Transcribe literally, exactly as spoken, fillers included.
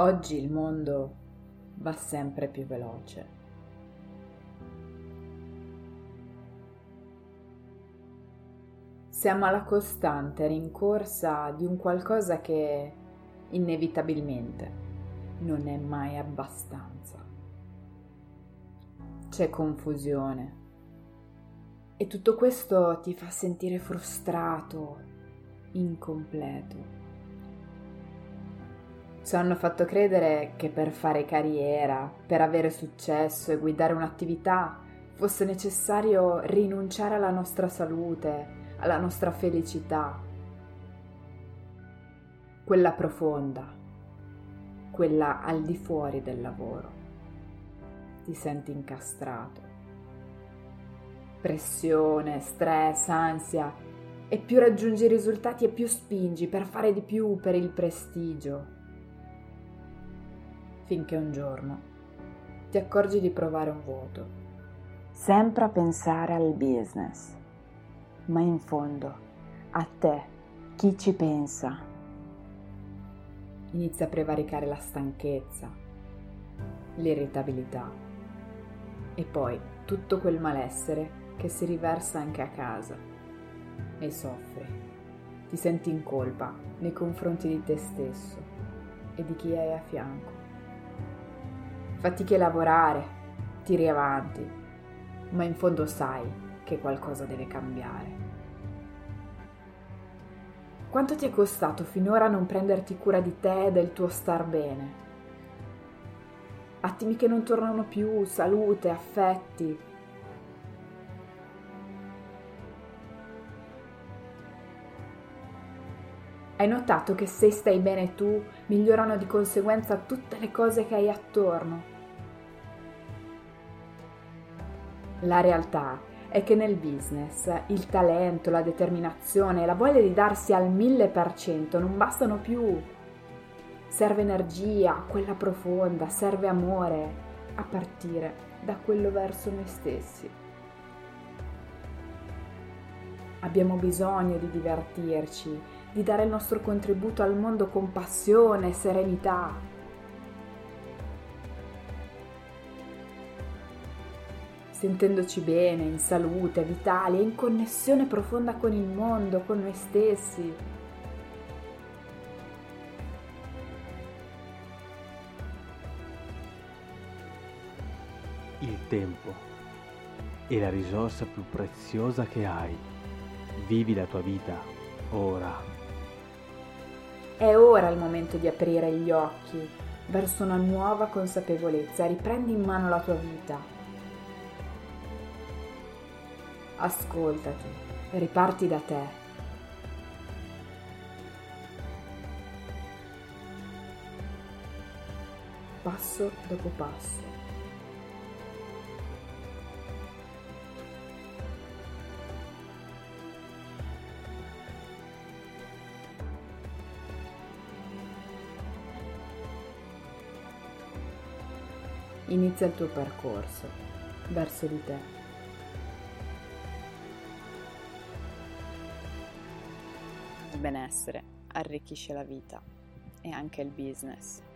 Oggi il mondo va sempre più veloce. Siamo alla costante rincorsa di un qualcosa che inevitabilmente non è mai abbastanza. C'è confusione e tutto questo ti fa sentire frustrato, incompleto. Ci hanno fatto credere che per fare carriera, per avere successo e guidare un'attività fosse necessario rinunciare alla nostra salute, alla nostra felicità, quella profonda, quella al di fuori del lavoro. Ti senti incastrato. Pressione, stress, ansia, e più raggiungi risultati e più spingi per fare di più, per il prestigio. Finché un giorno ti accorgi di provare un vuoto, sempre a pensare al business, ma in fondo a te chi ci pensa? Inizia a prevaricare la stanchezza, l'irritabilità e poi tutto quel malessere che si riversa anche a casa e soffri, ti senti in colpa nei confronti di te stesso e di chi hai a fianco. Fatichi a lavorare, tiri avanti, ma in fondo sai che qualcosa deve cambiare. Quanto ti è costato finora non prenderti cura di te e del tuo star bene? Attimi che non tornano più, salute, affetti. Hai notato che se stai bene tu, migliorano di conseguenza tutte le cose che hai attorno? La realtà è che nel business il talento, la determinazione e la voglia di darsi al mille per cento non bastano più. Serve energia, quella profonda, serve amore, a partire da quello verso noi stessi. Abbiamo bisogno di divertirci, di dare il nostro contributo al mondo con passione e serenità. Sentendoci bene, in salute, vitali e in connessione profonda con il mondo, con noi stessi. Il tempo è la risorsa più preziosa che hai. Vivi la tua vita ora. È ora il momento di aprire gli occhi verso una nuova consapevolezza. Riprendi in mano la tua vita. Ascoltati, riparti da te. Passo dopo passo. Inizia il tuo percorso verso di te. Il benessere arricchisce la vita e anche il business.